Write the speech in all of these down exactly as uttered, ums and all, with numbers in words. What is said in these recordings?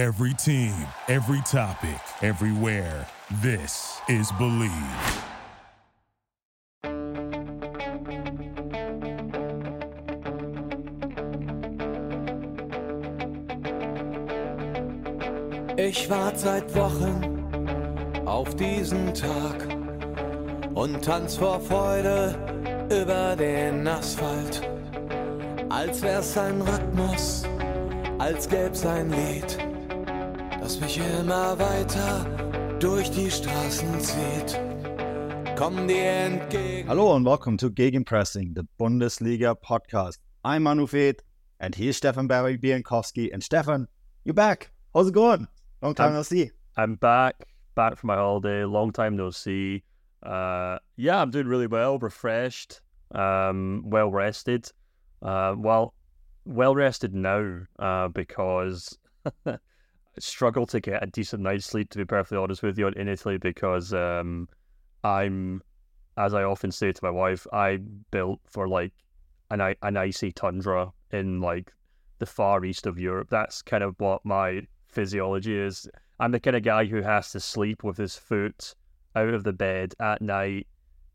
Every team, every topic, everywhere. This is Believe. Ich warte seit Wochen auf diesen Tag und tanz vor Freude über den Asphalt. Als wär's ein Rhythmus, als gäb's ein Lied, das mich immer weiter durch die Straßen zieht. Komm dir entgegen. Hello and welcome to Gegenpressing, the Bundesliga podcast. I'm Manu Veed, and here's Stefan Barry Bienkowski. And Stefan, you're back. How's it going? Long time I'm, no see. I'm back, back from my holiday. Long time no see. Uh, yeah, I'm doing really well, refreshed, um, well rested. Uh, well, well rested now uh, because I struggle to get a decent night's sleep, to be perfectly honest with you, in Italy because um, I'm, as I often say to my wife, I built for like an, an icy tundra in like the far east of Europe. That's kind of what my physiology is. I'm the kind of guy who has to sleep with his foot out of the bed at night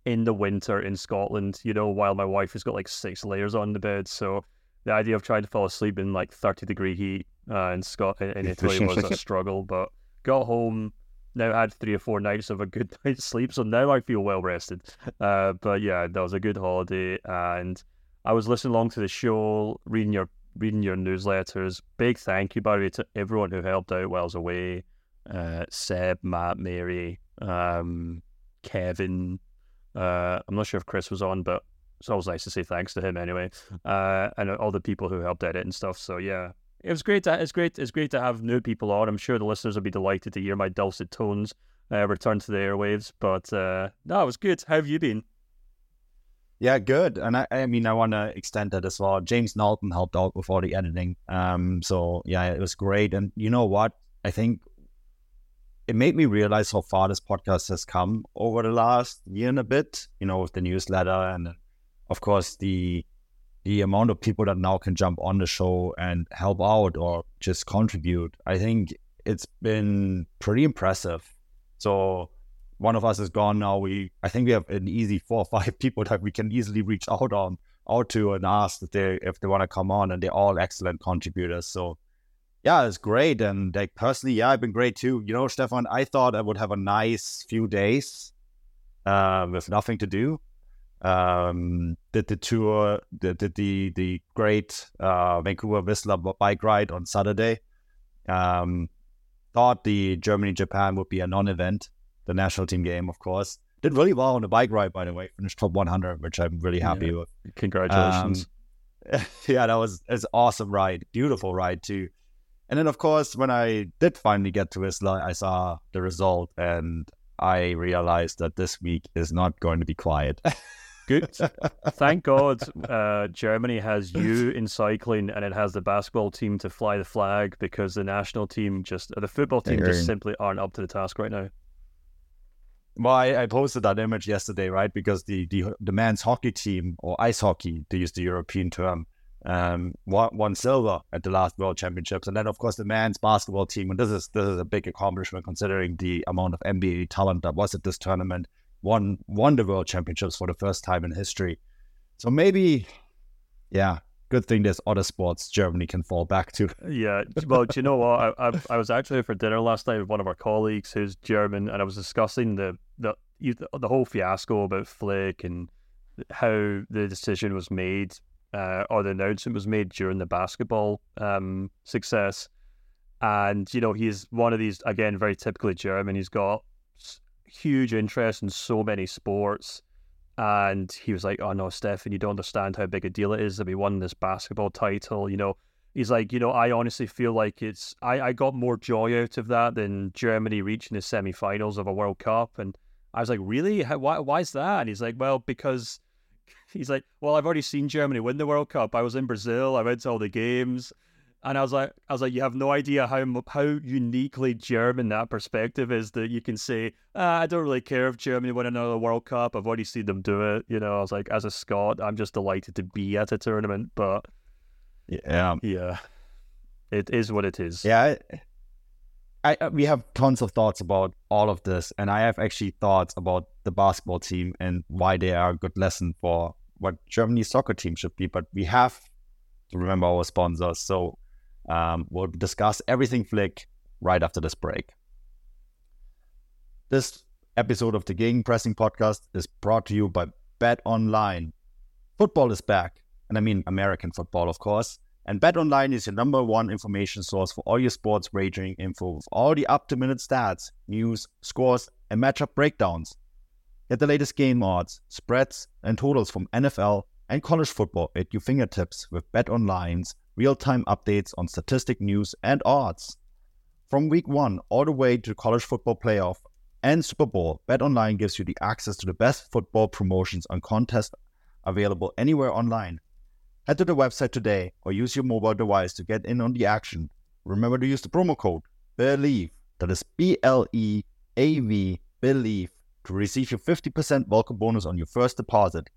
in the winter in Scotland, you know, while my wife has got like six layers on the bed. So the idea of trying to fall asleep in like thirty degree heat uh, in Scotland, in Italy was a struggle, but got home, now had three or four nights of a good night's sleep. So now I feel well rested. Uh, but yeah, that was a good holiday. And I was listening along to the show, reading your reading your newsletters. Big thank you, by the way, to everyone who helped out while I was away. Uh, Seb, Matt, Mary, um, Kevin. Uh, I'm not sure if Chris was on, but it's always nice to say thanks to him anyway. Uh, and all the people who helped edit and stuff. So yeah, it was great. To, it's great. It's great to have new people on. I'm sure the listeners will be delighted to hear my dulcet tones uh, return to the airwaves. But uh, no, it was good. How have you been? Yeah, good. And I, I mean, I want to extend that as well. James Knowlton helped out with all the editing. Um, so yeah, it was great. And you know what? I think it made me realize how far this podcast has come over the last year and a bit, you know, with the newsletter and, of course, the the amount of people that now can jump on the show and help out or just contribute. I think it's been pretty impressive. So one of us is gone now. We I think we have an easy four or five people that we can easily reach out on, out to and ask if they, if they want to come on, and they're all excellent contributors. So yeah, it's great. And like personally, yeah, I've been great too. You know, Stefan, I thought I would have a nice few days um, with nothing to do. Um, did the tour, did, did the the great uh, Vancouver Whistler bike ride on Saturday. Um, thought the Germany-Japan would be a non-event, the national team game, of course. Did really well on the bike ride, by the way. Finished top one hundred, which I'm really happy yeah. with. Congratulations. Um, yeah, that was, was an awesome ride. Beautiful ride too. And then, of course, when I did finally get to Whistler, I saw the result and I realized that this week is not going to be quiet. Good. Thank God uh, Germany has you in cycling and it has the basketball team to fly the flag, because the national team just, the football team They're just in. simply aren't up to the task right now. Well, I, I posted that image yesterday, right? Because the, the, the men's hockey team, or ice hockey, to use the European term, Um, won, won silver at the last World Championships, and then of course the men's basketball team. And this is this is a big accomplishment considering the amount of N B A talent that was at this tournament. Won won the World Championships for the first time in history. So maybe, yeah, good thing there's other sports Germany can fall back to. Yeah, well, do you know what? I, I I was actually for dinner last night with one of our colleagues who's German, and I was discussing the the the whole fiasco about Flick and how the decision was made. Uh, or the announcement was made during the basketball um, success. And, you know, he's one of these, again, very typically German. He's got huge interest in so many sports. And he was like, oh, no, Stefan, you don't understand how big a deal it is that we won this basketball title. You know, he's like, you know, I honestly feel like it's, I, I got more joy out of that than Germany reaching the semifinals of a World Cup. And I was like, really? How, why, why is that? And he's like, well, because... He's like, well, I've already seen Germany win the World Cup. I was in Brazil. I went to all the games, and I was like, I was like, you have no idea how how uniquely German that perspective is, that you can say, ah, I don't really care if Germany win another World Cup. I've already seen them do it. You know, I was like, as a Scot, I'm just delighted to be at a tournament. But yeah, yeah, it is what it is. Yeah, I, we have tons of thoughts about all of this, and I have actually thoughts about the basketball team and why they are a good lesson for what Germany's soccer team should be. But we have to remember our sponsors, so um, we'll discuss everything Flick right after this break. This episode of the Gegenpressing podcast is brought to you by Bet Online. Football is back, and I mean American football, of course. And Bet Online is your number one information source for all your sports wagering info with all the up-to-minute stats, news, scores, and matchup breakdowns. Get the latest game odds, spreads, and totals from N F L and college football at your fingertips with Bet Online's real-time updates on statistic news and odds. From week one all the way to the college football playoff and Super Bowl, Bet Online gives you the access to the best football promotions and contests available anywhere online. Head to the website today or use your mobile device to get in on the action. Remember to use the promo code BELIEVE, that is B L E A V, BELIEVE, to receive your fifty percent welcome bonus on your first deposit.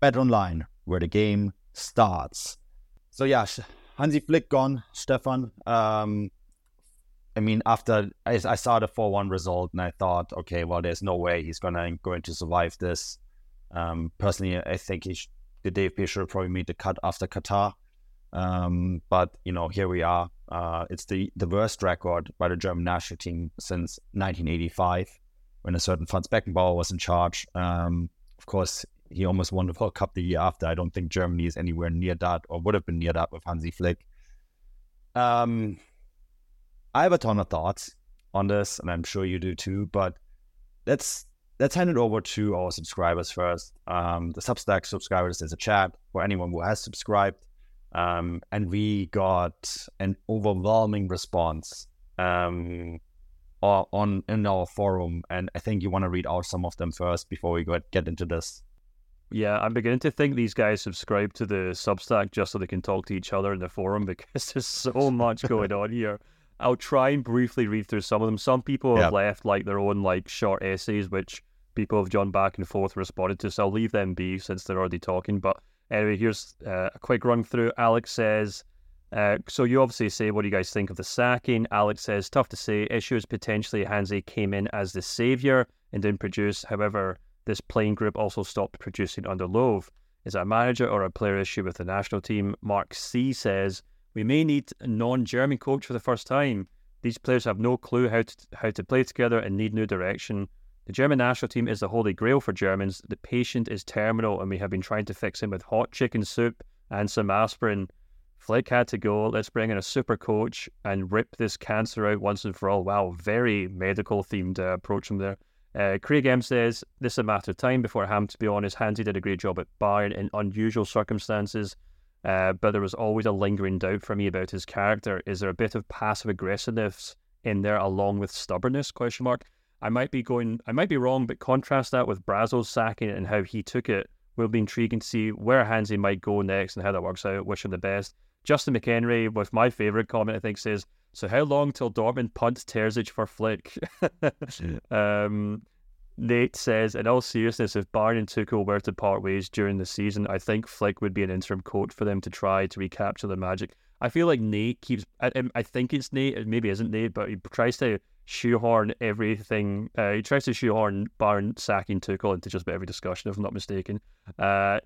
Bet Online, where the game starts. So yeah, Hansi Flick gone, Stefan. Um, I mean, after I, I saw the four one result and I thought, okay, well, there's no way he's gonna, going to survive this. Um, personally, I think he should. The D F B should probably made the cut after Qatar. Um, but, you know, here we are. Uh, it's the, the worst record by the German national team since nineteen eighty-five, when a certain Franz Beckenbauer was in charge. Um, of course, he almost won the World Cup the year after. I don't think Germany is anywhere near that, or would have been near that with Hansi Flick. Um, I have a ton of thoughts on this, and I'm sure you do too, but let's Let's hand it over to our subscribers first. Um, the Substack subscribers, there's a chat for anyone who has subscribed. Um, and we got an overwhelming response um, on in our forum. And I think you want to read out some of them first before we go get into this. Yeah, I'm beginning to think these guys subscribe to the Substack just so they can talk to each other in the forum, because there's so much going on here. I'll try and briefly read through some of them. Some people have yep. left like their own like short essays, which people have gone back and forth responded to. So I'll leave them be since they're already talking. But anyway, here's uh, a quick run through. Alex says, uh, so you obviously say, what do you guys think of the sacking? Alex says, tough to say. Issue is potentially Hansi came in as the saviour and didn't produce. However, this playing group also stopped producing under Löw. Is that a manager or a player issue with the national team? Mark C says, we may need a non-German coach for the first time. These players have no clue how to how to play together and need new direction. The German national team is the holy grail for Germans. The patient is terminal, and we have been trying to fix him with hot chicken soup and some aspirin. Flick had to go. Let's bring in a super coach and rip this cancer out once and for all. Wow, very medical-themed uh, approach from there. Uh, Craig M says, this is a matter of time before Ham, to be honest. Hansi did a great job at Bayern in unusual circumstances. Uh, but there was always a lingering doubt for me about his character. Is there a bit of passive aggressiveness in there along with stubbornness? Question mark. I might be going. I might be wrong, but contrast that with Brazo's sacking and how he took it. Will be intriguing to see where Hansi might go next and how that works out. Wish him the best. Justin McHenry, with my favourite comment, I think, says, "So how long till Dortmund punts Terzic for Flick?" um, Nate says, in all seriousness, if Bayern and Tuchel were to part ways during the season, I think Flick would be an interim coach for them to try to recapture the magic. I feel like Nate keeps, I, I think it's Nate, it maybe isn't Nate, but he tries to shoehorn everything, uh, he tries to shoehorn Bayern sacking Tuchel into just about every discussion, if I'm not mistaken. Uh,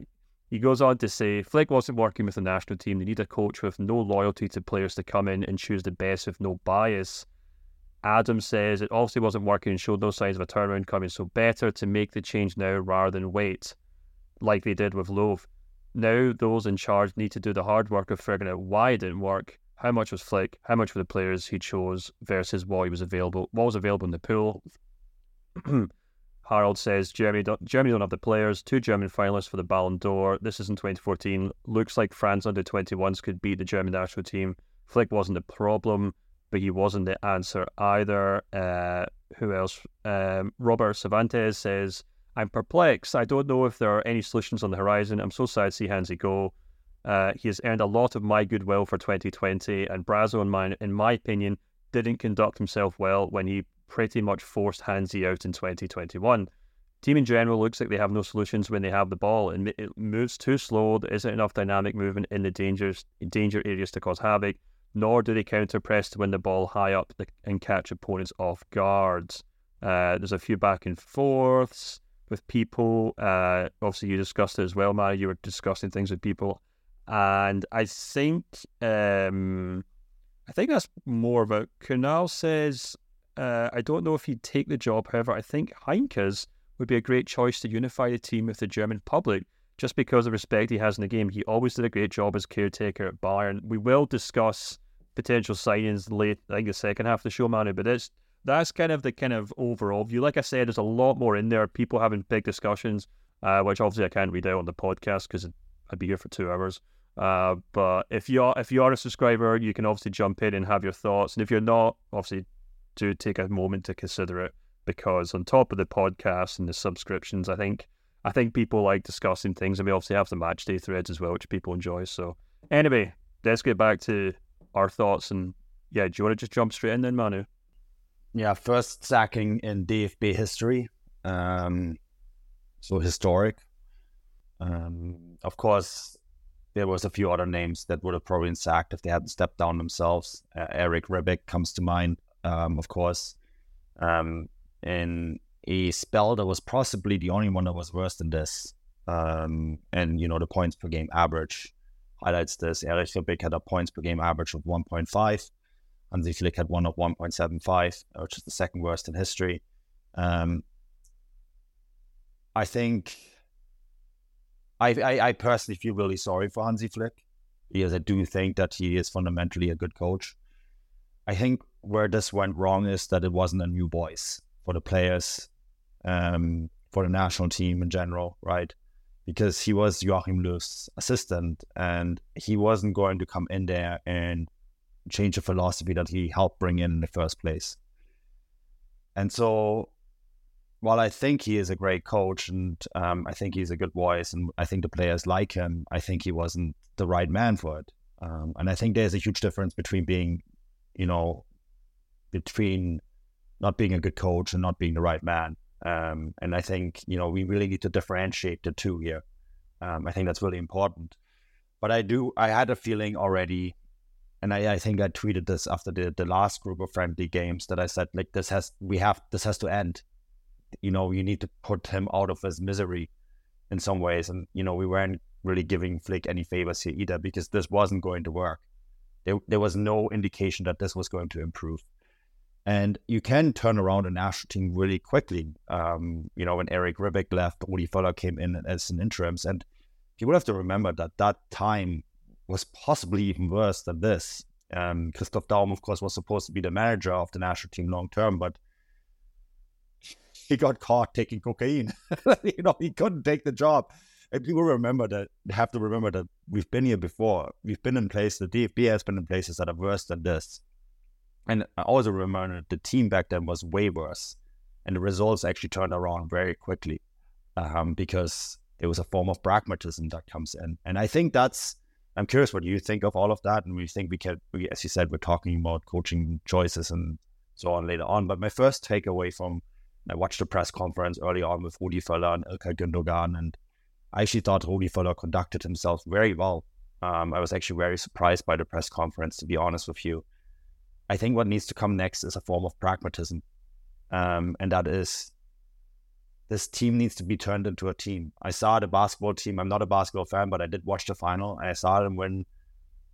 he goes on to say, Flick wasn't working with the national team, they need a coach with no loyalty to players to come in and choose the best with no bias. Adam says, it obviously wasn't working and showed no signs of a turnaround coming, so better to make the change now rather than wait, like they did with Löw. Now those in charge need to do the hard work of figuring out why it didn't work, how much was Flick, how much were the players he chose versus what he was available, what was available in the pool. Harold says, Germany don't, Germany don't have the players, two German finalists for the Ballon d'Or, this isn't twenty fourteen, looks like France under twenty-ones could beat the German national team, Flick wasn't the problem, but he wasn't the answer either. Uh, who else? Um, Robert Cervantes says, I'm perplexed. I don't know if there are any solutions on the horizon. I'm so sad to see Hansi go. Uh, he has earned a lot of my goodwill for twenty twenty, and Brazo, in my, in my opinion, didn't conduct himself well when he pretty much forced Hansi out in twenty twenty-one. Team in general looks like they have no solutions when they have the ball, and it moves too slow. There isn't enough dynamic movement in the dangers, danger areas to cause havoc. nor do they counter-press to win the ball high up the, and catch opponents off guard. Uh, there's a few back and forths with people. Uh, obviously, you discussed it as well, Mari. You were discussing things with people. And I think um, I think that's more about Kunal says, uh, I don't know if he'd take the job. However, I think Heinkes would be a great choice to unify the team with the German public, just because of respect he has in the game. He always did a great job as caretaker at Bayern. We will discuss potential signings late, I think, the second half of the show, Manu, but it's, that's kind of the kind of overall view. Like I said, there's a lot more in there. People having big discussions, uh, which obviously I can't read out on the podcast because I'd be here for two hours. Uh, but if you are if you are a subscriber, you can obviously jump in and have your thoughts. And if you're not, obviously do take a moment to consider it, because on top of the podcast and the subscriptions, I think I think people like discussing things, and we obviously have the match day threads as well, which people enjoy. So anyway, let's get back to our thoughts. And yeah, do you want to just jump straight in then, Manu? Yeah, first sacking in D F B history. Um, so historic. Um, of course, there was a few other names that would have probably been sacked if they hadn't stepped down themselves. Uh, Erich Ribbeck comes to mind, um, of course. Um, in a spell that was possibly the only one that was worse than this. Um, and, you know, the points per game average highlights this. Erich Ribbeck had a points per game average of one point five. Hansi Flick had one of one point seven five, which is the second worst in history. Um, I think I, I, I personally feel really sorry for Hansi Flick, because I do think that he is fundamentally a good coach. I think where this went wrong is that it wasn't a new voice for the players, um, for the national team in general, right? Because he was Joachim Löw's assistant, and he wasn't going to come in there and change of philosophy that he helped bring in in the first place. And so, while I think he is a great coach, and um, I think he's a good voice, and I think the players like him, I think he wasn't the right man for it. Um, and I think there's a huge difference between being, you know, between not being a good coach and not being the right man. Um, and I think, you know, we really need to differentiate the two here. Um, I think that's really important. But I do, I had a feeling already, and I, I think I tweeted this after the, the last group of friendly games, that I said, like, this has we have this has to end. You know, you need to put him out of his misery in some ways. And, you know, we weren't really giving Flick any favors here either, because this wasn't going to work. There, there was no indication that this was going to improve. And you can turn around a national team really quickly. Um, you know, when Erich Ribbeck left, Rudi Völler came in as an interims. And people have to remember that that time was possibly even worse than this. Um, Christoph Daum, of course, was supposed to be the manager of the national team long-term, but he got caught taking cocaine. You know, he couldn't take the job. And people remember that, have to remember that we've been here before. We've been in place, the D F B has been in places that are worse than this. And I also remember that the team back then was way worse. And the results actually turned around very quickly, um, because there was a form of pragmatism that comes in. And I think that's, I'm curious what you think of all of that, and we think we can, we, as you said, we're talking about coaching choices and so on later on. But my first takeaway from, I watched the press conference early on with Rudi Völler and İlkay Gündogan, and I actually thought Rudi Völler conducted himself very well. Um, I was actually very surprised by the press conference, to be honest with you. I think what needs to come next is a form of pragmatism, um, and that is, this team needs to be turned into a team. I saw the basketball team. I'm not a basketball fan, but I did watch the final. I saw them win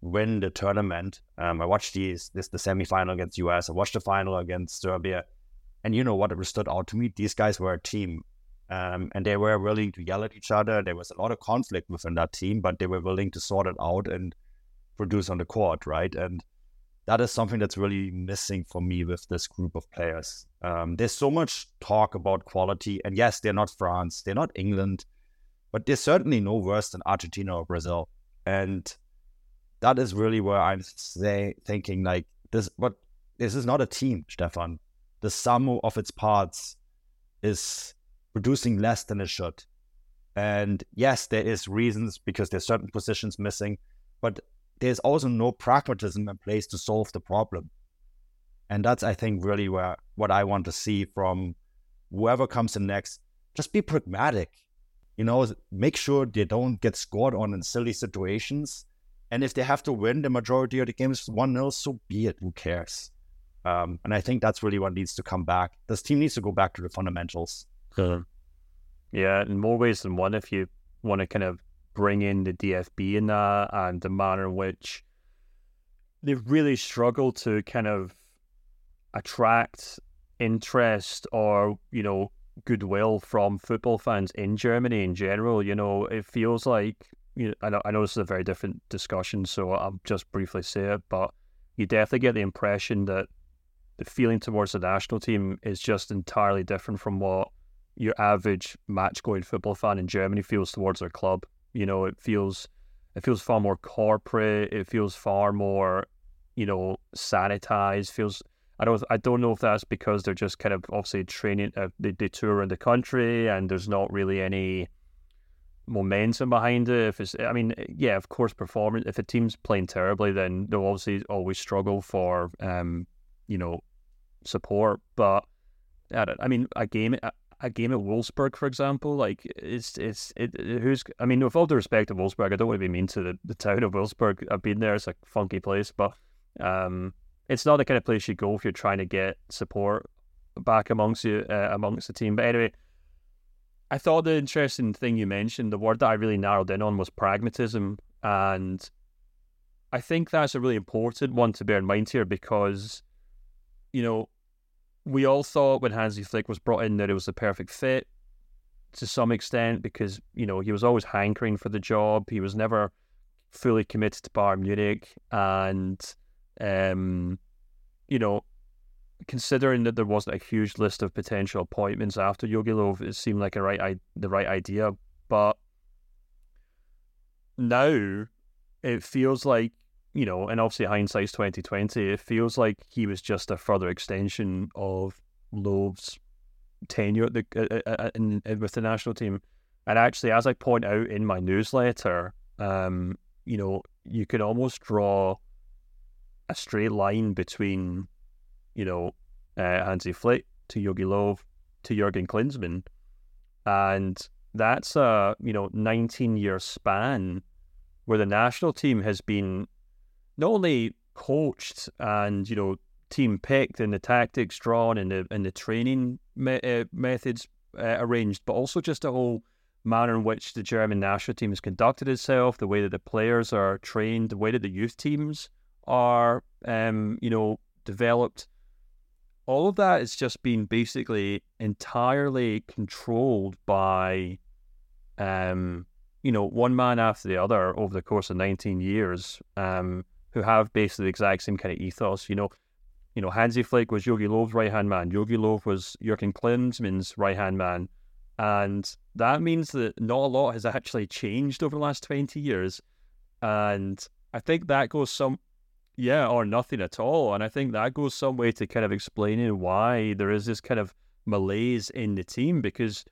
win the tournament. Um, I watched these, this the semifinal against U S. I watched the final against Serbia. And you know what stood out to me? These guys were a team. Um, and they were willing to yell at each other. There was a lot of conflict within that team, but they were willing to sort it out and produce on the court, right? And that is something that's really missing for me with this group of players. Um, there's so much talk about quality, and yes, they're not France, they're not England, but they're certainly no worse than Argentina or Brazil. And that is really where I'm say, thinking, like, this, but this is not a team, Stefan. The sum of its parts is producing less than it should. And yes, there is reasons, because there's certain positions missing, but there's also no pragmatism in place to solve the problem. And that's, I think, really where what I want to see from whoever comes in next. Just be pragmatic. You know, make sure they don't get scored on in silly situations. And if they have to win the majority of the games one nil, so be it. Who cares? Um, and I think that's really what needs to come back. This team needs to go back to the fundamentals. Uh, yeah, in more ways than one, if you want to kind of bring in the D F B in that and the manner in which they've really struggled to kind of attract interest or, you know, goodwill from football fans in Germany in general. You know, it feels like, you know, I know, I know this is a very different discussion, so I'll just briefly say it, but you definitely get the impression that the feeling towards the national team is just entirely different from what your average match-going football fan in Germany feels towards their club. You know, it feels it feels far more corporate. It feels far more, you know, sanitized. Feels I don't I don't know if that's because they're just kind of obviously training. Uh, they, they tour around the country, and there's not really any momentum behind it. If it's, I mean, yeah, of course, performance. If a team's playing terribly, then they'll obviously always struggle for, um, you know, support. But I, I mean, a game. I, A game at Wolfsburg, for example, like it's it's it, it. Who's? I mean, with all due respect to Wolfsburg, I don't want to be mean to the, the town of Wolfsburg. I've been there; it's a funky place, but um, it's not the kind of place you go if you're trying to get support back amongst you uh, amongst the team. But anyway, I thought the interesting thing you mentioned, the word that I really narrowed in on, was pragmatism, and I think that's a really important one to bear in mind here because, you know, we all thought when Hansi Flick was brought in that it was the perfect fit to some extent because, you know, he was always hankering for the job. He was never fully committed to Bayern Munich. And, um, you know, considering that there wasn't a huge list of potential appointments after Jogi Löw, it seemed like a right, the right idea. But now it feels like, you know, and obviously hindsight's twenty twenty, it feels like he was just a further extension of Löw's tenure at the, uh, uh, in, in, with the national team. And actually, as I point out in my newsletter, um, you know, you could almost draw a straight line between, you know, uh, Hansi Flick to Jogi Löw to Jürgen Klinsmann. And that's a, you know, nineteen-year span where the national team has been not only coached and, you know, team picked and the tactics drawn and the and the training me- uh, methods uh, arranged, but also just the whole manner in which the German national team has conducted itself, the way that the players are trained, the way that the youth teams are, um, you know, developed. All of that has just been basically entirely controlled by, um, you know, one man after the other over the course of nineteen years. Um, who have basically the exact same kind of ethos. You know, you know, Hansi Flick was Jogi Löw's right-hand man. Jogi Löw was Jürgen Klinsmann's right-hand man. And that means that not a lot has actually changed over the last twenty years. And I think that goes some, yeah, or nothing at all. And I think that goes some way to kind of explaining why there is this kind of malaise in the team. Because,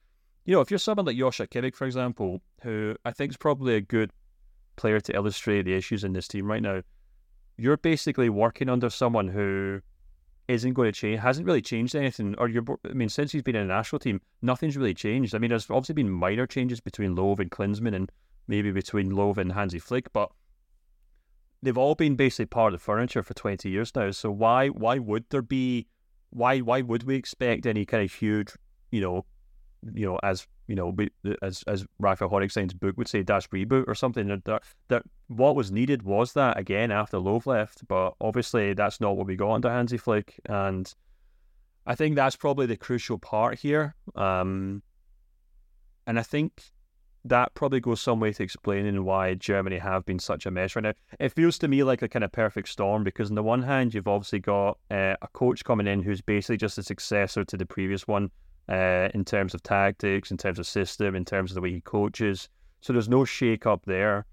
you know, if you're someone like Joshua Kimmich, for example, who I think is probably a good player to illustrate the issues in this team right now, you're basically working under someone who isn't going to change, hasn't really changed anything. Or you're, I mean, since he's been in a national team, nothing's really changed. I mean, there's obviously been minor changes between Löw and Klinsmann and maybe between Löw and Hansi Flick, but they've all been basically part of the furniture for twenty years now. So why, why would there be, why, why would we expect any kind of huge, you know, you know, as, you know, as as Raphael Honigstein's book would say, dash reboot or something. That, that what was needed was that again after Löw left, but obviously that's not what we got under Hansi Flick, and I think that's probably the crucial part here. Um, and I think that probably goes some way to explaining why Germany have been such a mess right now. It feels to me like a kind of perfect storm because on the one hand you've obviously got uh, a coach coming in who's basically just a successor to the previous one. Uh, in terms of tactics, in terms of system, in terms of the way he coaches. So there's no shake-up there.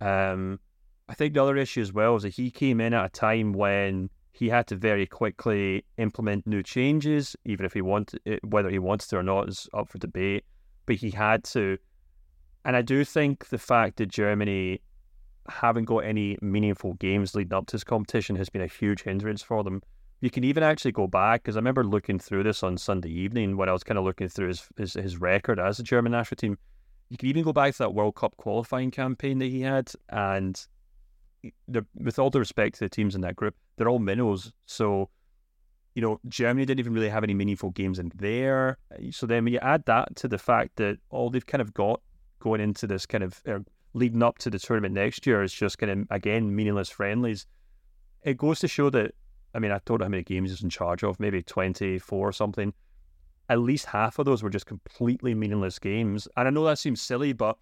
Um, I think the other issue as well is that he came in at a time when he had to very quickly implement new changes, even if he wanted it, whether he wants to or not is up for debate, but he had to. And I do think the fact that Germany haven't got any meaningful games leading up to this competition has been a huge hindrance for them. You can even actually go back, because I remember looking through this on Sunday evening when I was kind of looking through his, his his record as a German national team. You can even go back to that World Cup qualifying campaign that he had, and with all due respect to the teams in that group, they're all minnows. So, you know, Germany didn't even really have any meaningful games in there. So then when you add that to the fact that all they've kind of got going into this kind of uh, leading up to the tournament next year is just kind of, again, meaningless friendlies. It goes to show that, I mean, I don't know how many games he's in charge of, maybe twenty-four or something. At least half of those were just completely meaningless games. And I know that seems silly, but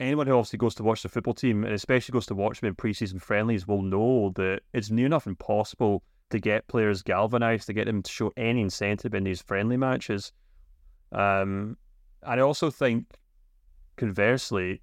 anyone who obviously goes to watch the football team, and especially goes to watch them in pre-season friendlies, will know that it's near enough impossible to get players galvanised, to get them to show any incentive in these friendly matches. Um, and I also think, conversely,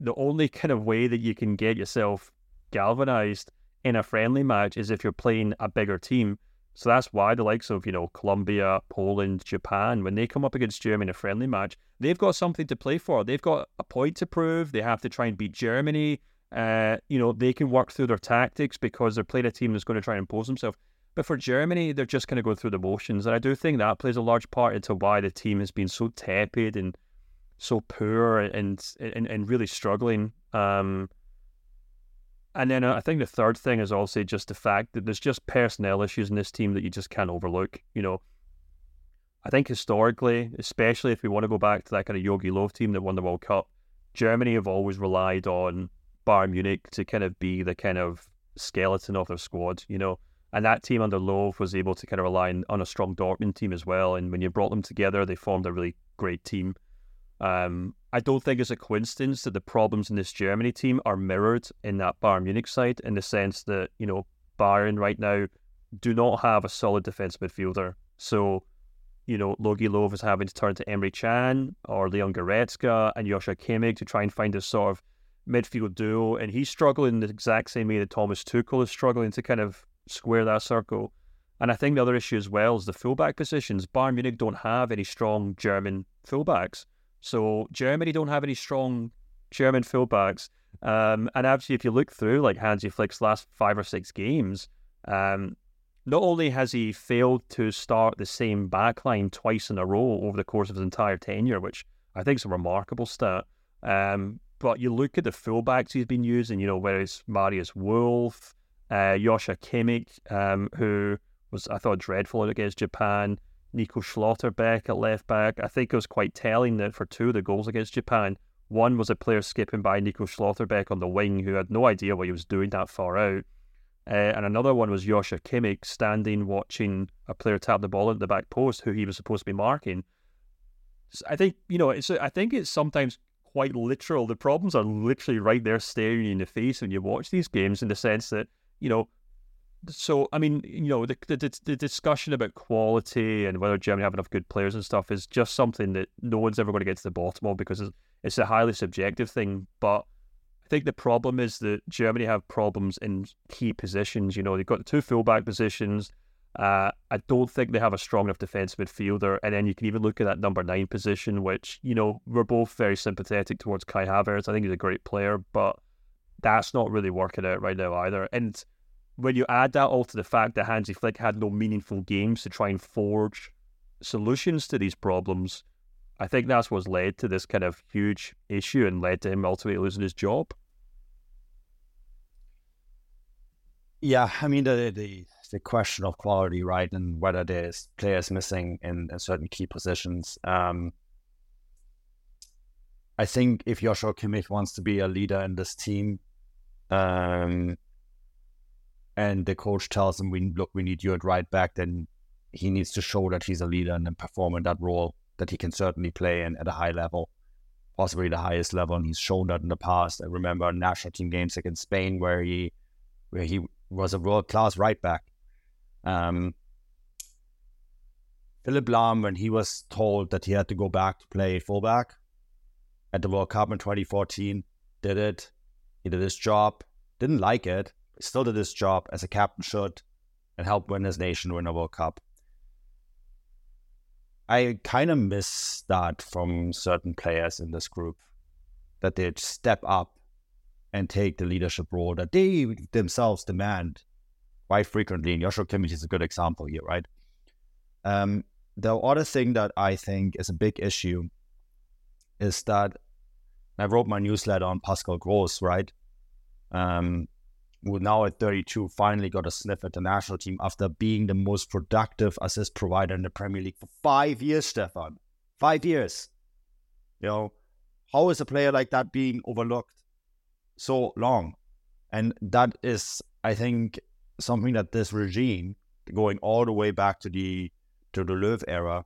the only kind of way that you can get yourself galvanised in a friendly match is if you're playing a bigger team. So that's why the likes of, you know, Colombia, Poland, Japan, when they come up against Germany in a friendly match, they've got something to play for. They've got a point to prove. They have to try and beat Germany. Uh, you know, they can work through their tactics because they're playing a team that's going to try and impose themselves. But for Germany, they're just going to go through the motions. And I do think that plays a large part into why the team has been so tepid and so poor and and, and really struggling. Um And then I think the third thing is also just the fact that there's just personnel issues in this team that you just can't overlook. You know, I think historically, especially if we want to go back to that kind of Jogi Löw team that won the World Cup, Germany have always relied on Bayern Munich to kind of be the kind of skeleton of their squad, you know. And that team under Löw was able to kind of rely on a strong Dortmund team as well. And when you brought them together, they formed a really great team. Um, I don't think it's a coincidence that the problems in this Germany team are mirrored in that Bayern Munich side, in the sense that, you know, Bayern right now do not have a solid defence midfielder. So, you know, Jogi Löw is having to turn to Emre Can or Leon Goretzka and Joshua Kimmich to try and find a sort of midfield duo, and he's struggling the exact same way that Thomas Tuchel is struggling to kind of square that circle. And I think the other issue as well is the fullback positions. Bayern Munich don't have any strong German fullbacks. So Germany don't have any strong German fullbacks. Um, and actually, if you look through like Hansi Flick's last five or six games, um, not only has he failed to start the same backline twice in a row over the course of his entire tenure, which I think is a remarkable stat, um, but you look at the fullbacks he's been using, you know, whether it's Marius Wolf, uh, Joshua Kimmich, um, who was, I thought, dreadful against Japan, Nico Schlotterbeck at left back. I think it was quite telling that for two of the goals against Japan, one was a player skipping by Nico Schlotterbeck on the wing who had no idea what he was doing that far out. Uh, and another one was Joshua Kimmich standing watching a player tap the ball at the back post who he was supposed to be marking. So I think, you know, it's, I think it's sometimes quite literal. The problems are literally right there staring you in the face when you watch these games, in the sense that, you know, So, I mean, you know, the, the the discussion about quality and whether Germany have enough good players and stuff is just something that no one's ever going to get to the bottom of, because it's, it's a highly subjective thing. But I think the problem is that Germany have problems in key positions. You know, they've got the two fullback positions. Uh, I don't think they have a strong enough defensive midfielder. And then you can even look at that number nine position, which, you know, we're both very sympathetic towards Kai Havertz. I think he's a great player, but that's not really working out right now either. And when you add that all to the fact that Hansi Flick had no meaningful games to try and forge solutions to these problems, I think that's what's led to this kind of huge issue and led to him ultimately losing his job. Yeah, I mean, the the, the question of quality, right, and whether there's players missing in, in certain key positions. Um, I think if Joshua Kimmich wants to be a leader in this team, um, and the coach tells him, "We look, we need you at right back," then he needs to show that he's a leader and then perform in that role that he can certainly play in at a high level, possibly the highest level. And he's shown that in the past. I remember national team games against Spain where he where he was a world-class right back. Um, Philipp Lahm, when he was told that he had to go back to play fullback at the World Cup in twenty fourteen, did it. He did his job, didn't like it, still did his job as a captain should, and helped win his nation win a World Cup. I kind of miss that from certain players in this group, that they'd step up and take the leadership role that they themselves demand quite frequently. And Joshua Kimmich is a good example here, right? Um, the other thing that I think is a big issue is that I wrote my newsletter on Pascal Groß, right? Um, well, now at thirty-two, finally got a sniff at the national team after being the most productive assist provider in the Premier League for five years, Stefan. Five years. You know, how is a player like that being overlooked so long? And that is, I think, something that this regime, going all the way back to the to the Löw era,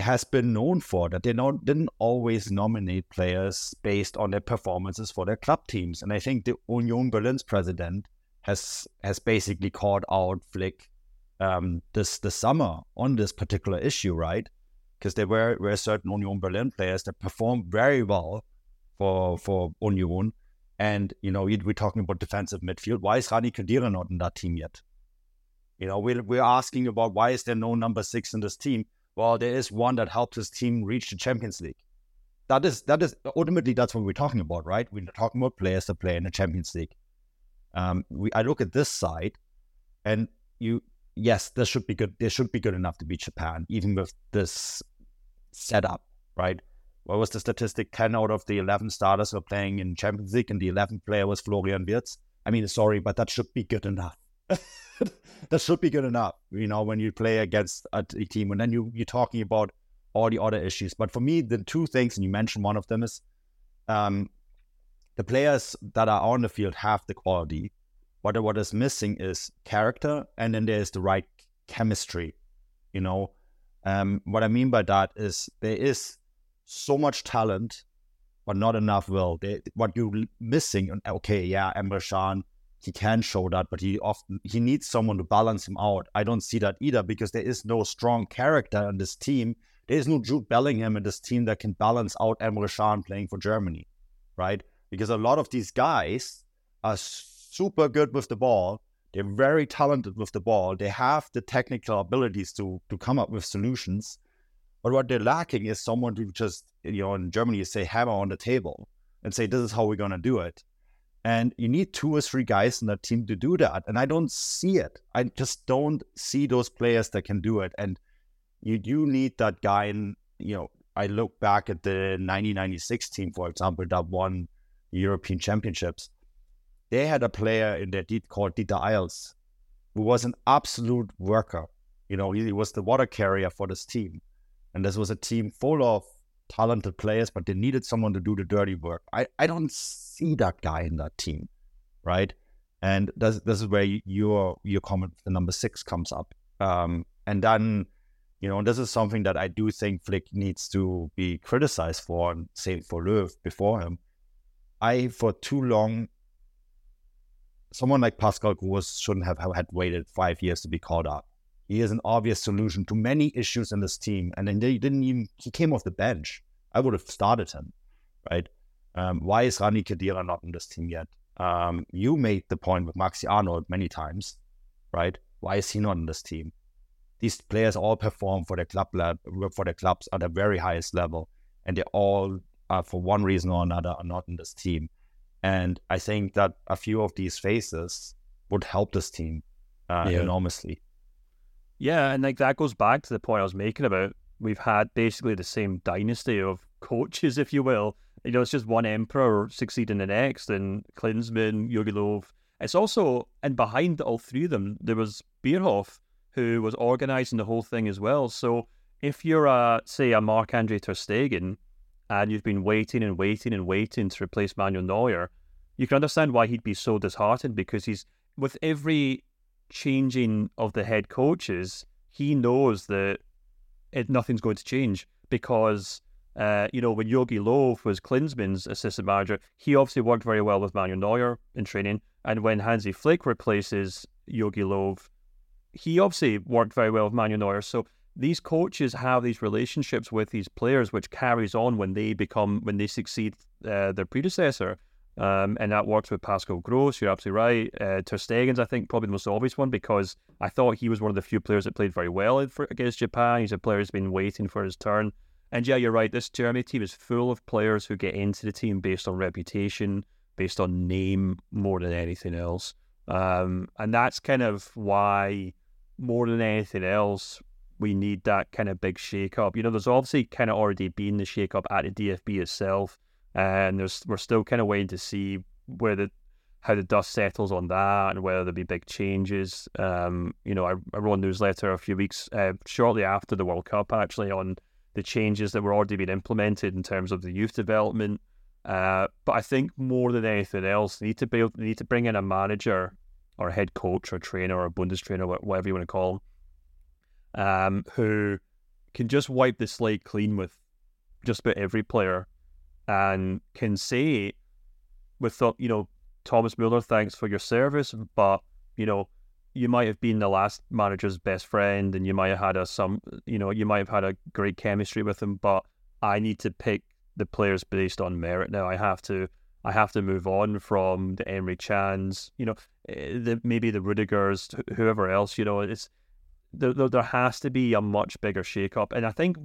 has been known for, that they don't, didn't always nominate players based on their performances for their club teams. And I think the Union Berlin's president has has basically called out Flick um, this, this summer on this particular issue, right? Because there were, were certain Union Berlin players that performed very well for, for Union. And, you know, we're talking about defensive midfield. Why is Rani Kadira not in that team yet? You know, we're, we're asking about why is there no number six in this team? Well, there is one that helped his team reach the Champions League. That is, that is ultimately, that's what we're talking about, right? We're talking about players that play in the Champions League. Um, we, I look at this side, and you, yes, this should be good. They should be good enough to beat Japan, even with this setup, right? What was the statistic? ten out of the eleven starters were playing in Champions League, and the eleventh player was Florian Wirtz. I mean, sorry, but that should be good enough. That should be good enough, you know, when you play against a team. And then you, you're talking about all the other issues. But for me, the two things, and you mentioned one of them, is um, the players that are on the field have the quality. What, what is missing is character, and then there is the right chemistry, you know. Um, what I mean by that is there is so much talent, but not enough will. They, what you're missing, okay, yeah, Emre Can, he can show that, but he often he needs someone to balance him out. I don't see that either, because there is no strong character on this team. There is no Jude Bellingham in this team that can balance out Emre Can playing for Germany, right? Because a lot of these guys are super good with the ball. They're very talented with the ball. They have the technical abilities to, to come up with solutions. But what they're lacking is someone to just, you know, in Germany, you say hammer on the table and say, this is how we're going to do it. And you need two or three guys in that team to do that. And I don't see it. I just don't see those players that can do it. And you do need that guy. And, you know, I look back at the nineteen ninety-six team, for example, that won European championships. They had a player in their team called Dieter Eils, who was an absolute worker. You know, he was the water carrier for this team. And this was a team full of talented players, but they needed someone to do the dirty work. I, I don't see that guy in that team, right? And this, this is where your your comment, the number six, comes up. Um, and then, you know, this is something that I do think Flick needs to be criticized for, and same for Löw before him. I, for too long, someone like Pascal Groß shouldn't have had waited five years to be called up. He is an obvious solution to many issues in this team. And then they didn't even, he came off the bench. I would have started him, right? Um, why is Rani Kadira not in this team yet? Um, you made the point with Maxi Arnold many times, right? Why is he not in this team? These players all perform for their club lab, for their clubs at the very highest level. And they all, uh, for one reason or another, are not in this team. And I think that a few of these faces would help this team uh, yeah. enormously. Yeah, and like that goes back to the point I was making about we've had basically the same dynasty of coaches, if you will. You know, it's just one emperor succeeding the next, and Klinsmann, Jogi Löw. It's also, and behind all three of them, there was Bierhoff, who was organising the whole thing as well. So if you're, a, say, a Marc-Andre Ter Stegen, and you've been waiting and waiting and waiting to replace Manuel Neuer, you can understand why he'd be so disheartened, because he's, with every changing of the head coaches, he knows that it, nothing's going to change, because uh, you know, when Jogi Löw was Klinsmann's assistant manager, he obviously worked very well with Manuel Neuer in training, and when Hansi Flick replaces Jogi Löw, he obviously worked very well with Manuel Neuer. So these coaches have these relationships with these players, which carries on when they become when they succeed uh, their predecessor. Um, and that works with Pascal Groß, you're absolutely right. Uh, Ter Stegen's, I think, probably the most obvious one, because I thought he was one of the few players that played very well for, against Japan. He's a player who's been waiting for his turn. And yeah, you're right, this Germany team is full of players who get into the team based on reputation, based on name, more than anything else. Um, and that's kind of why, more than anything else, we need that kind of big shake-up. You know, there's obviously kind of already been the shake-up at the D F B itself. And there's, we're still kind of waiting to see where the how the dust settles on that and whether there'll be big changes. Um, you know, I, I wrote a newsletter a few weeks uh, shortly after the World Cup, actually, on the changes that were already being implemented in terms of the youth development. Uh, but I think more than anything else, they need to be able, they need to bring in a manager or a head coach or a trainer or a Bundes trainer, whatever you want to call them, um, who can just wipe the slate clean with just about every player and can say, with, you know, Thomas Muller, thanks for your service, but, you know, you might have been the last manager's best friend and you might have had a some, you know, you might have had a great chemistry with him, but I need to pick the players based on merit now. I have to, I have to move on from the Emre Cans, you know, the, maybe the Rudigers, whoever else, you know, it's, there, there has to be a much bigger shake-up. And I think,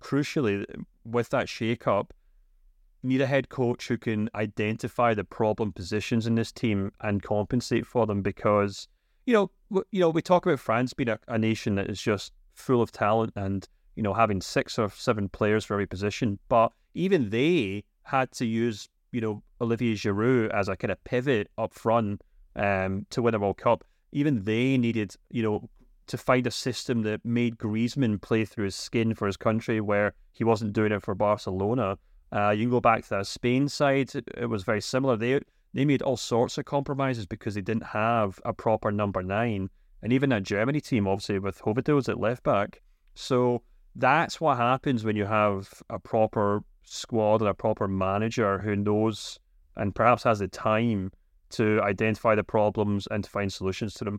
crucially, with that shake-up, need a head coach who can identify the problem positions in this team and compensate for them, because, you know, w- you know, we talk about France being a, a nation that is just full of talent and, you know, having six or seven players for every position, but even they had to use, you know, Olivier Giroud as a kind of pivot up front um, to win the World Cup. Even they needed, you know, to find a system that made Griezmann play through his skin for his country where he wasn't doing it for Barcelona. Uh, you can go back to that Spain side. It, it was very similar. They they made all sorts of compromises because they didn't have a proper number nine. And even that Germany team, obviously, with Hovindels at left back. So that's what happens when you have a proper squad and a proper manager who knows and perhaps has the time to identify the problems and to find solutions to them.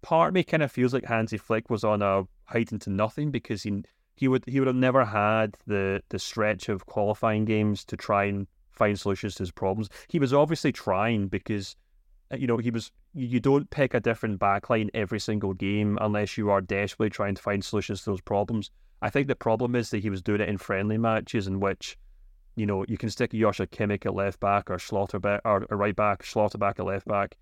Part of me kind of feels like Hansi Flick was on a hiding to nothing, because he... He would he would have never had the, the stretch of qualifying games to try and find solutions to his problems. He was obviously trying, because, you know, he was you don't pick a different backline every single game unless you are desperately trying to find solutions to those problems. I think the problem is that he was doing it in friendly matches in which, you know, you can stick Joshua Kimmich at left back or Schlotterbeck or, or right back, Schlotterbeck at left back.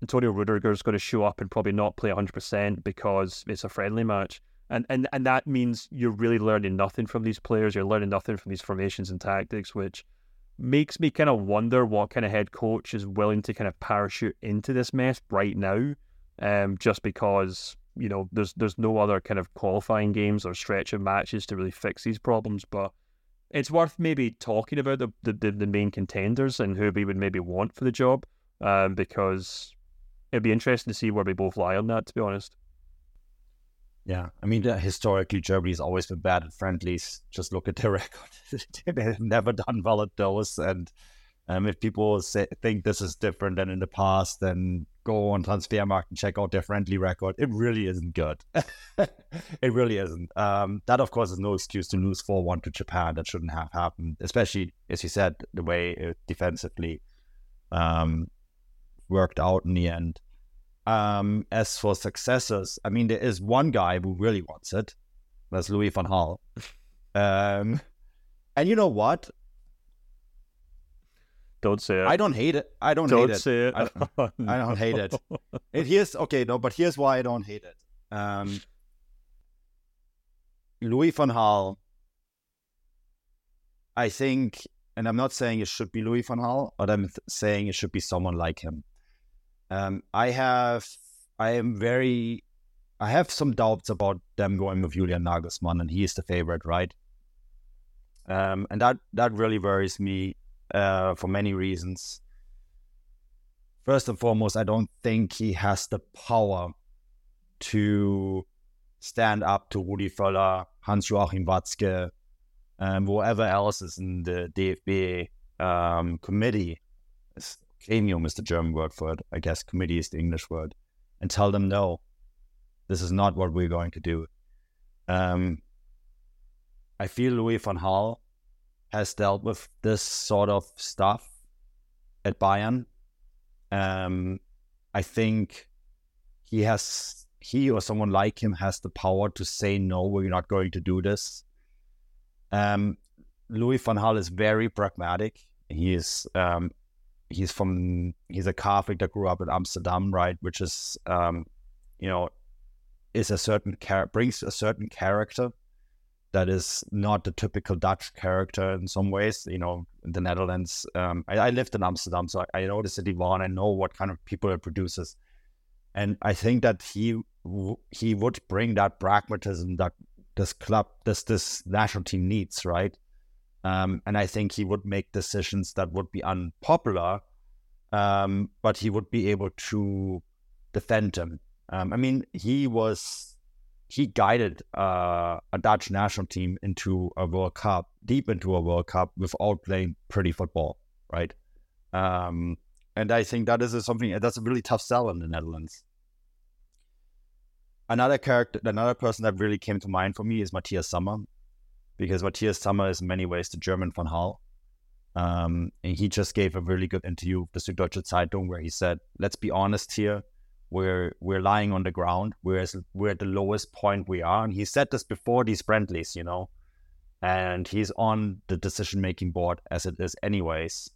Antonio Rudiger is going to show up and probably not play one hundred percent because it's a friendly match. And, and and that means you're really learning nothing from these players. You're learning nothing from these formations and tactics, which makes me kind of wonder what kind of head coach is willing to kind of parachute into this mess right now, um, just because, you know, there's there's no other kind of qualifying games or stretch of matches to really fix these problems. But it's worth maybe talking about the the, the main contenders and who we would maybe want for the job, um, because it'd be interesting to see where we both lie on that, to be honest. Yeah, I mean, uh, historically, Germany's always been bad at friendlies. Just look at their record. They've never done well at those. And um, if people say, think this is different than in the past, then go on Transfermarkt and check out their friendly record. It really isn't good. It really isn't. Um, that, of course, is no excuse to lose four one to Japan. That shouldn't have happened, especially, as you said, the way it defensively um, worked out in the end. Um, as for successors, I mean, there is one guy who really wants it. That's Louis van Gaal. Um, and you know what? Don't say it. I don't hate it. I don't, don't hate say it. it. I, don't, oh, no. I don't hate it. And here's, okay, no, but here's why I don't hate it. Um, Louis van Gaal, I think, and I'm not saying it should be Louis van Gaal, but I'm th- saying it should be someone like him. Um, I have, I am very, I have some doubts about them going with Julian Nagelsmann, and he is the favorite, right? Um, and that, that really worries me uh, for many reasons. First and foremost, I don't think he has the power to stand up to Rudi Völler, Hans-Joachim Watzke, and whoever else is in the D F B um, committee. It's, Gremium is the German word for it. I guess committee is the English word. And tell them, no, this is not what we're going to do. Um, I feel Louis van Gaal has dealt with this sort of stuff at Bayern. Um, I think he has, he or someone like him has the power to say, no, we're not going to do this. Um, Louis van Gaal is very pragmatic. He is... Um, He's from, he's a Catholic that grew up in Amsterdam, right? Which is, um, you know, is a certain, char- brings a certain character that is not the typical Dutch character in some ways. You know, the Netherlands, um, I, I lived in Amsterdam, so I, I know the city well, and I know what kind of people it produces. And I think that he he would bring that pragmatism that this club, this this national team needs, right? Um, and I think he would make decisions that would be unpopular, um, but he would be able to defend them. Um, I mean, he was, he guided uh, a Dutch national team into a World Cup, deep into a World Cup, without playing pretty football, right? Um, and I think that is something, that's a really tough sell in the Netherlands. Another character, another person that really came to mind for me is Matthias Sammer, because Matthias Sammer is in many ways the German Van Gaal. Um, and he just gave a really good interview with the Süddeutsche Zeitung where he said, let's be honest here, we're we're lying on the ground, we're, we're at the lowest point we are. And he said this before these friendlies, you know, and he's on the decision-making board as it is anyways.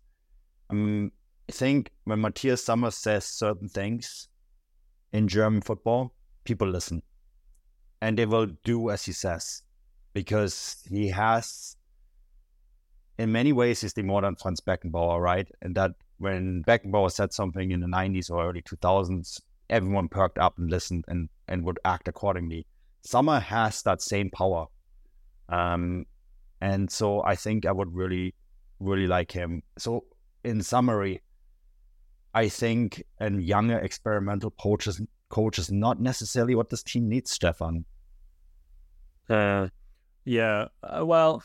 Um, I think when Matthias Sammer says certain things in German football, people listen and they will do as he says, because he has, in many ways, he's the modern Franz Beckenbauer, right? And that when Beckenbauer said something in the nineties or early two thousands, everyone perked up and listened and, and would act accordingly. Sammer has that same power. Um, and so I think I would really, really like him. So in summary, I think a younger experimental coach is, coach is not necessarily what this team needs, Stefan. Uh, yeah, uh, well,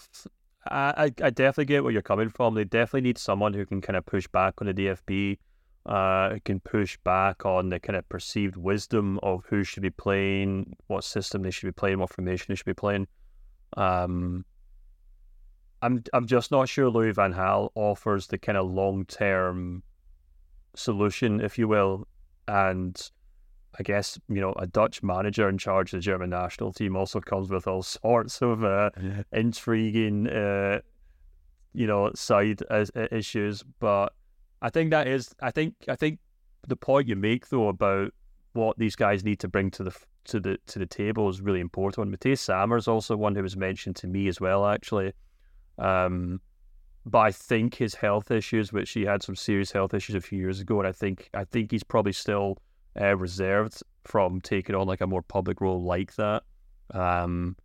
I, I definitely get where you're coming from. They definitely need someone who can kind of push back on the D F B, uh, who can push back on the kind of perceived wisdom of who should be playing, what system they should be playing, what formation they should be playing. Um, I'm I'm just not sure Louis van Gaal offers the kind of long-term solution, if you will. And I guess, you know, a Dutch manager in charge of the German national team also comes with all sorts of uh, yeah. intriguing, uh, you know, side as, uh, issues. But I think that is, I think I think the point you make though about what these guys need to bring to the to the to the table is really important. Matthias Sammer is also one who was mentioned to me as well, actually. Um, but I think his health issues, which he had some serious health issues a few years ago, and I think I think he's probably still uh, reserved from taking on like a more public role like that, um,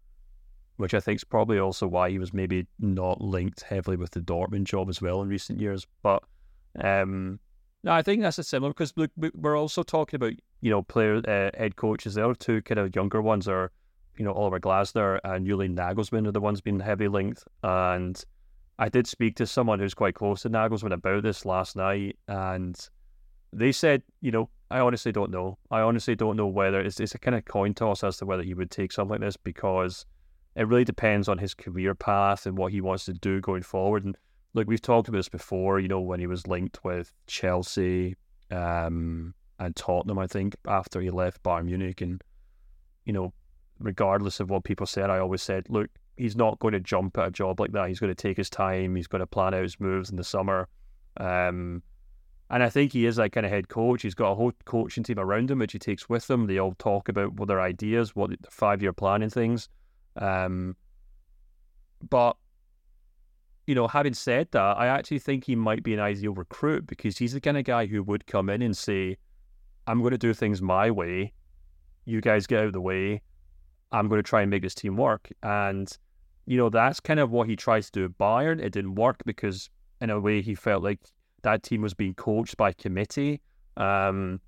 which I think is probably also why he was maybe not linked heavily with the Dortmund job as well in recent years. But um, no, I think that's a similar, because look, we're also talking about, you know, player uh, head coaches. The other two kind of younger ones are, you know, Oliver Glasner and Julian Nagelsmann are the ones being heavily linked. And I did speak to someone who's quite close to Nagelsmann about this last night, and they said, you know, I honestly don't know. I honestly don't know whether it's, it's a kind of coin toss as to whether he would take something like this, because it really depends on his career path and what he wants to do going forward. And look, we've talked about this before, you know, when he was linked with Chelsea um, and Tottenham, I think, after he left Bayern Munich. And, you know, regardless of what people said, I always said, look, he's not going to jump at a job like that. He's going to take his time. He's going to plan out his moves in the summer. Um, and I think he is that kind of head coach. He's got a whole coaching team around him, which he takes with him. They all talk about what their ideas, what their five-year plan and things. Um, but, you know, having said that, I actually think he might be an ideal recruit, because he's the kind of guy who would come in and say, I'm going to do things my way. You guys get out of the way. I'm going to try and make this team work. And, you know, that's kind of what he tries to do at Bayern. It didn't work because, in a way, he felt like that team was being coached by committee. Um,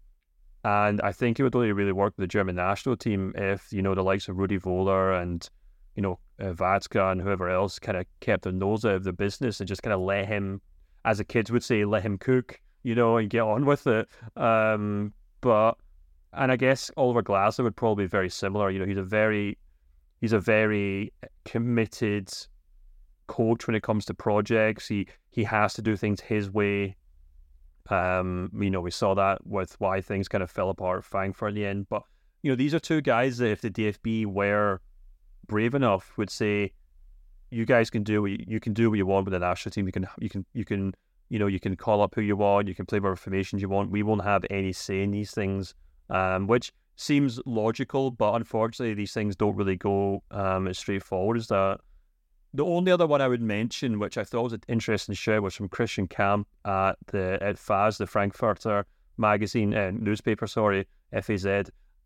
and I think it would only really work with the German national team if, you know, the likes of Rudi Völler and, you know, uh, Watzke and whoever else kind of kept their nose out of the business and just kind of let him, as the kids would say, let him cook, you know, and get on with it. Um, but... And I guess Oliver Glasner would probably be very similar. You know, he's a very, he's a very committed coach when it comes to projects. He he has to do things his way. Um, you know, we saw that with why things kind of fell apart at Frankfurt in the end. But you know, these are two guys that if the D F B were brave enough, would say, "You guys can do what you, you can do what you want with the national team. You can you can you can you know you can call up who you want. You can play whatever formations you want. We won't have any say in these things." Um, which seems logical, but unfortunately these things don't really go um, as straightforward as that. The only other one I would mention, which I thought was an interesting shout, was from Christian Kamp at the at F A Z, the Frankfurter magazine uh, newspaper, sorry, F A Z,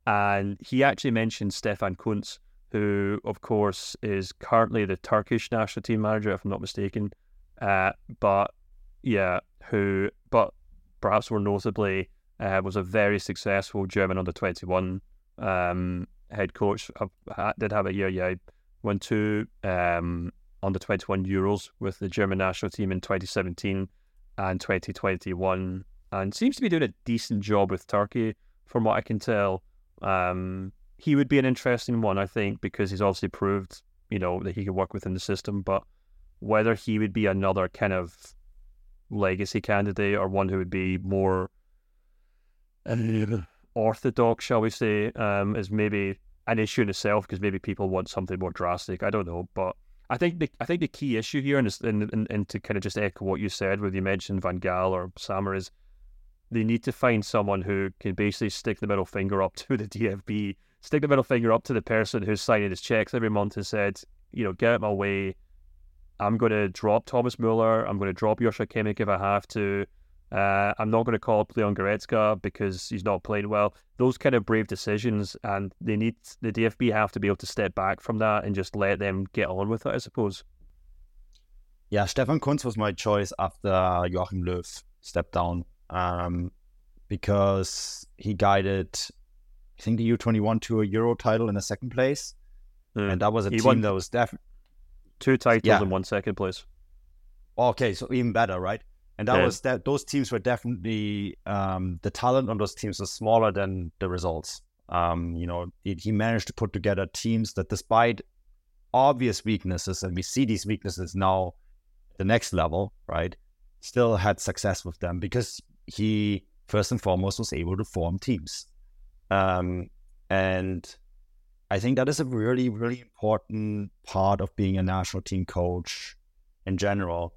and he actually mentioned Stefan Kuntz, who of course is currently the Turkish national team manager, if I'm not mistaken, uh, but yeah, who but perhaps more notably uh, was a very successful German under twenty-one um, head coach. I did have a year, yeah. Won two um, under twenty-one Euros with the German national team in twenty seventeen and twenty twenty-one, and seems to be doing a decent job with Turkey from what I can tell. Um, he would be an interesting one, I think, because he's obviously proved, you know, that he can work within the system, but whether he would be another kind of legacy candidate or one who would be more orthodox, shall we say, um, is maybe an issue in itself, because maybe people want something more drastic. I don't know, but I think the I think the key issue here, and, and, and, and to kind of just echo what you said, whether you mentioned Van Gaal or Sammer, is they need to find someone who can basically stick the middle finger up to the D F B, stick the middle finger up to the person who's signing his checks every month and said, you know, get out of my way. I'm going to drop Thomas Müller. I'm going to drop Joshua Kimmich if I have to. Uh, I'm not going to call up Leon Goretzka because he's not playing well. Those kind of brave decisions, and they need the D F B have to be able to step back from that and just let them get on with it, I suppose. Yeah, Stefan Kuntz was my choice after Joachim Löw stepped down um, because he guided, I think, the U twenty-one to a Euro title in the second place, mm. and that was a he team that was definitely two titles yeah. in one second place. Okay, so even better, right? And that yeah. was that. Those teams were definitely um, the talent on those teams was smaller than the results. Um, you know, he, he managed to put together teams that, despite obvious weaknesses, and we see these weaknesses now, at the next level, right? Still had success with them because he first and foremost was able to form teams, um, and I think that is a really, really important part of being a national team coach in general.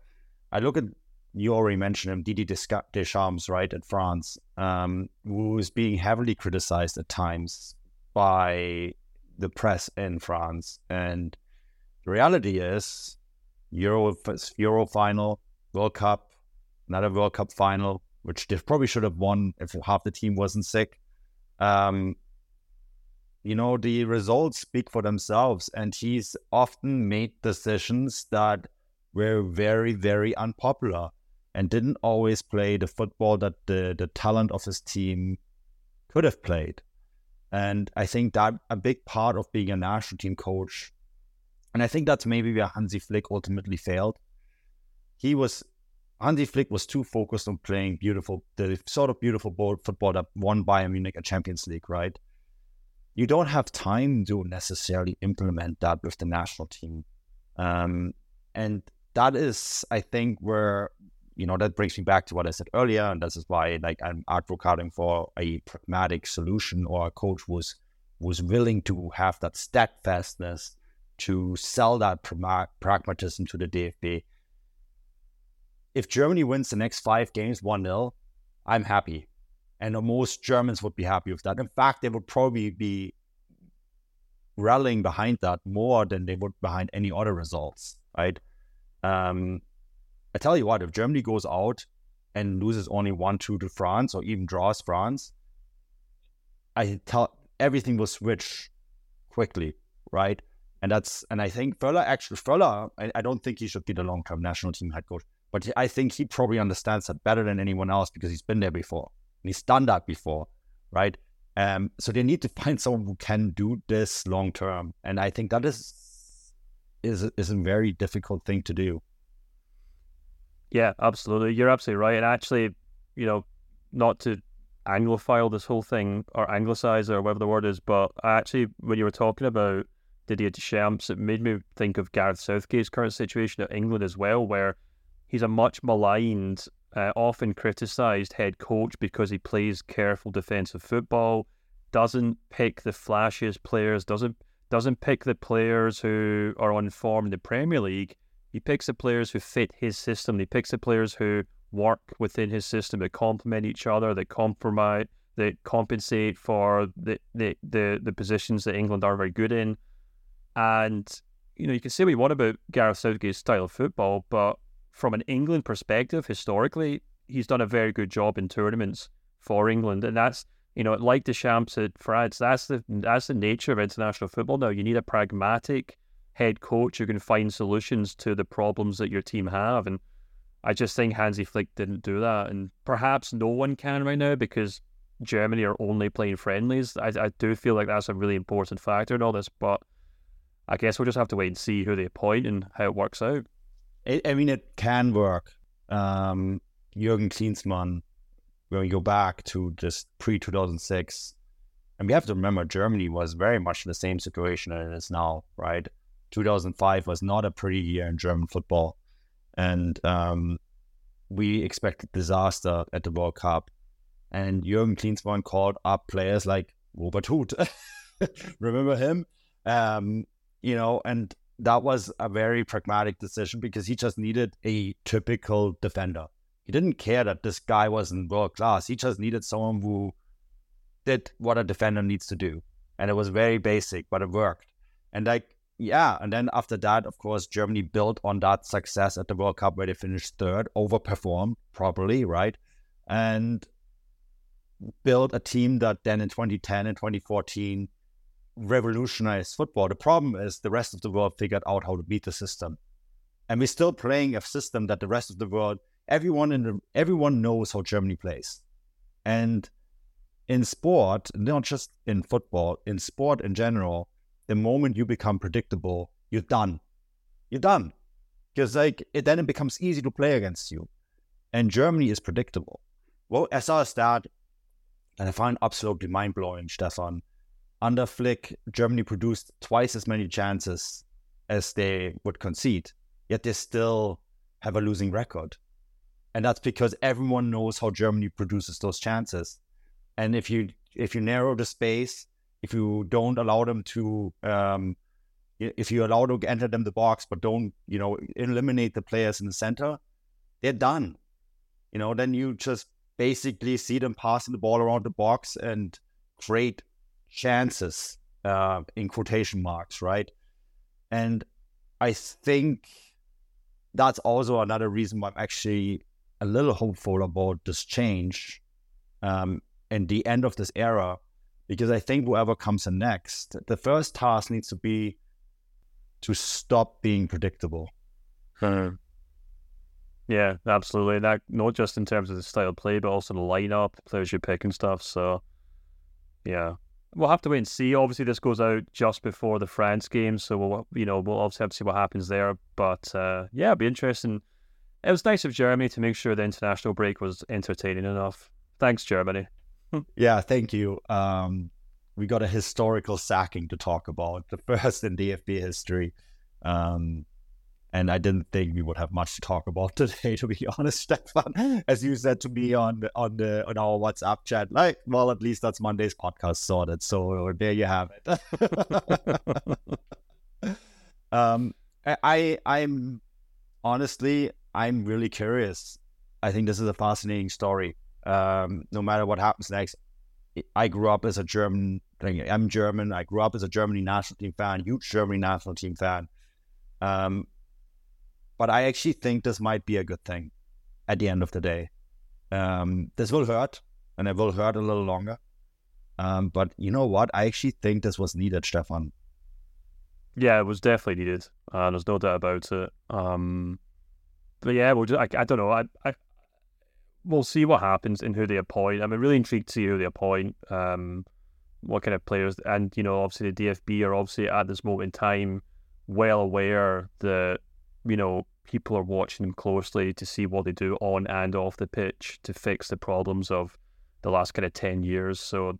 I look at. You already mentioned him, Didier Deschamps, right, at France, um, who is being heavily criticized at times by the press in France. And the reality is, Euro Euro final, World Cup, another World Cup final, which they probably should have won if half the team wasn't sick. Um, you know, the results speak for themselves, and he's often made decisions that were very, very unpopular. And didn't always play the football that the, the talent of his team could have played. And I think that a big part of being a national team coach, and I think that's maybe where Hansi Flick ultimately failed. He was, Hansi Flick was too focused on playing beautiful, the sort of beautiful ball, football that won Bayern Munich a Champions League, right? You don't have time to necessarily implement that with the national team. Um, and that is, I think, where... You know, that brings me back to what I said earlier, and this is why, like, I'm advocating for a pragmatic solution, or a coach was was willing to have that steadfastness to sell that pragmatism to the D F B. If Germany wins the next five games one nil, I'm happy, and most Germans would be happy with that. In fact, they would probably be rallying behind that more than they would behind any other results, right? Um, I tell you what, if Germany goes out and loses only one two to France, or even draws France, I tell everything will switch quickly, right? And that's and I think Völler actually Völler, I, I don't think he should be the long-term national team head coach, but I think he probably understands that better than anyone else because he's been there before and he's done that before, right? Um, so they need to find someone who can do this long-term, and I think that is is is a very difficult thing to do. Yeah, absolutely. You're absolutely right. And actually, you know, not to anglophile this whole thing, or anglicize, or whatever the word is, but actually, when you were talking about Didier Deschamps, it made me think of Gareth Southgate's current situation at England as well, where he's a much maligned, uh, often criticised head coach because he plays careful defensive football, doesn't pick the flashiest players, doesn't doesn't pick the players who are on form in the Premier League. He picks the players who fit his system. He picks the players who work within his system, that complement each other, that compromise, that compensate for the, the, the, the positions that England are very good in. And, you know, you can say what you want about Gareth Southgate's style of football, but from an England perspective, historically, he's done a very good job in tournaments for England. And that's, you know, like Deschamps at France, that's the that's the nature of international football now. You need a pragmatic head coach who can find solutions to the problems that your team have. And I just think Hansi Flick didn't do that. And perhaps no one can right now because Germany are only playing friendlies. I, I do feel like that's a really important factor in all this, but I guess we'll just have to wait and see who they appoint and how it works out. I, I mean, it can work. Um, Jürgen Klinsmann, when we go back to just pre two thousand six, and we have to remember Germany was very much in the same situation as it is now, right? two thousand five was not a pretty year in German football. And um, we expected disaster at the World Cup. And Jürgen Klinsmann called up players like Robert Huth. Remember him? Um, you know, and that was a very pragmatic decision because he just needed a typical defender. He didn't care that this guy wasn't world class. He just needed someone who did what a defender needs to do. And it was very basic, but it worked. And like, yeah. And then after that, of course, Germany built on that success at the World Cup where they finished third, overperformed properly, right? And built a team that then in twenty ten and twenty fourteen revolutionized football. The problem is the rest of the world figured out how to beat the system. And we're still playing a system that the rest of the world... Everyone in the, everyone knows how Germany plays. And in sport, not just in football, in sport in general, the moment you become predictable, you're done. You're done. Because like it, then it becomes easy to play against you. And Germany is predictable. Well, I saw a stat, and I find absolutely mind-blowing, Stefan. Under Flick, Germany produced twice as many chances as they would concede, yet they still have a losing record. And that's because everyone knows how Germany produces those chances. And if you if you narrow the space, if you don't allow them to, um, if you allow to enter them the box, but don't, you know, eliminate the players in the center, they're done. You know, then you just basically see them passing the ball around the box and create chances, uh, in quotation marks, right? And I think that's also another reason why I'm actually a little hopeful about this change um, and the end of this era, because I think whoever comes in next, the first task needs to be to stop being predictable. Mm-hmm. Yeah, absolutely. That, not just in terms of the style of play, but also the lineup, the players you pick and stuff. So, yeah, we'll have to wait and see. Obviously, this goes out just before the France game, so we'll you know we'll obviously have to see what happens there. But uh, yeah, it'll be interesting. It was nice of Germany to make sure the international break was entertaining enough. Thanks, Germany. Yeah, thank you. Um, we got a historical sacking to talk about, the first in D F B history. Um, and I didn't think we would have much to talk about today, to be honest, Stefan. As you said to me on on the on our WhatsApp chat, like, well, at least that's Monday's podcast sorted. So there you have it. um, I I'm honestly. I'm really curious. I think this is a fascinating story. Um, no matter what happens next, I grew up as a German, I'm German. I grew up as a Germany national team fan, huge Germany national team fan. Um, but I actually think this might be a good thing at the end of the day. Um, this will hurt, and it will hurt a little longer. Um, but you know what? I actually think this was needed, Stefan. Yeah, it was definitely needed. Uh, there's no doubt about it. Um... But yeah, we'll just, I, I don't know. I, I, we'll see what happens and who they appoint. I'm really intrigued to see who they appoint, um, what kind of players. And, you know, obviously the D F B are obviously at this moment in time well aware that, you know, people are watching them closely to see what they do on and off the pitch to fix the problems of the last kind of ten years. So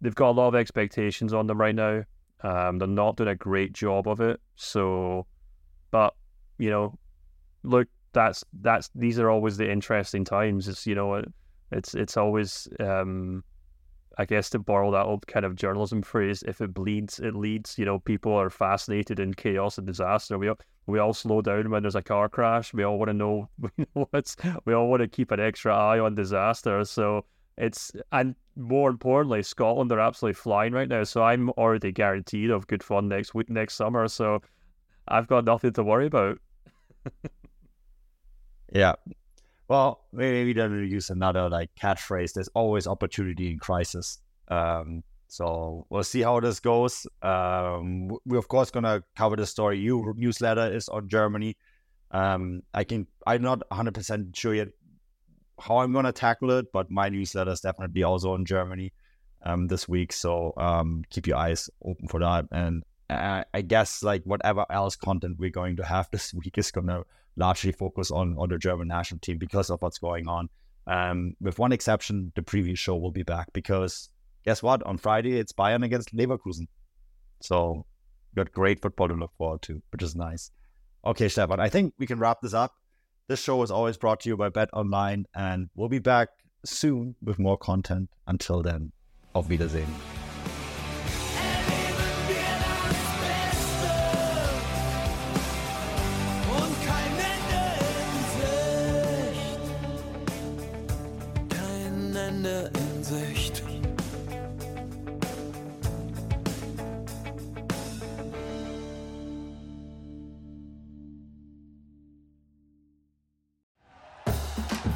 they've got a lot of expectations on them right now. Um, they're not doing a great job of it. So, but, you know, look, That's that's these are always the interesting times. It's you know, it's it's always um, I guess to borrow that old kind of journalism phrase, if it bleeds, it leads. You know, people are fascinated in chaos and disaster. We all, we all slow down when there's a car crash. We all want to know. We know what's. We all want to keep an extra eye on disaster. So It's and more importantly, Scotland are absolutely flying right now, so I'm already guaranteed of good fun next week, next summer. So I've got nothing to worry about. Yeah. Well, maybe we don't use another like catchphrase. There's always opportunity in crisis. Um, so we'll see how this goes. Um, we're of course gonna cover the story. Your newsletter is on Germany. Um, I can. I'm not one hundred percent sure yet how I'm gonna tackle it, but my newsletter is definitely also on Germany um, this week. So um, keep your eyes open for that. And I, I guess like whatever else content we're going to have this week is gonna largely focus on, on the German national team because of what's going on. Um, with one exception, the previous show will be back because guess what? On Friday, it's Bayern against Leverkusen. So got great football to look forward to, which is nice. Okay, Stefan, I think we can wrap this up. This show is always brought to you by Bet Online, and we'll be back soon with more content. Until then, auf Wiedersehen.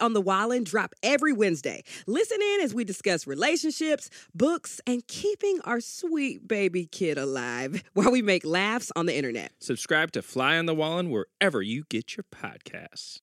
on the Wallin drop every Wednesday. Listen in as we discuss relationships, books, and keeping our sweet baby kid alive while we make laughs on the internet. Subscribe to Fly on the Wallin wherever you get your podcasts.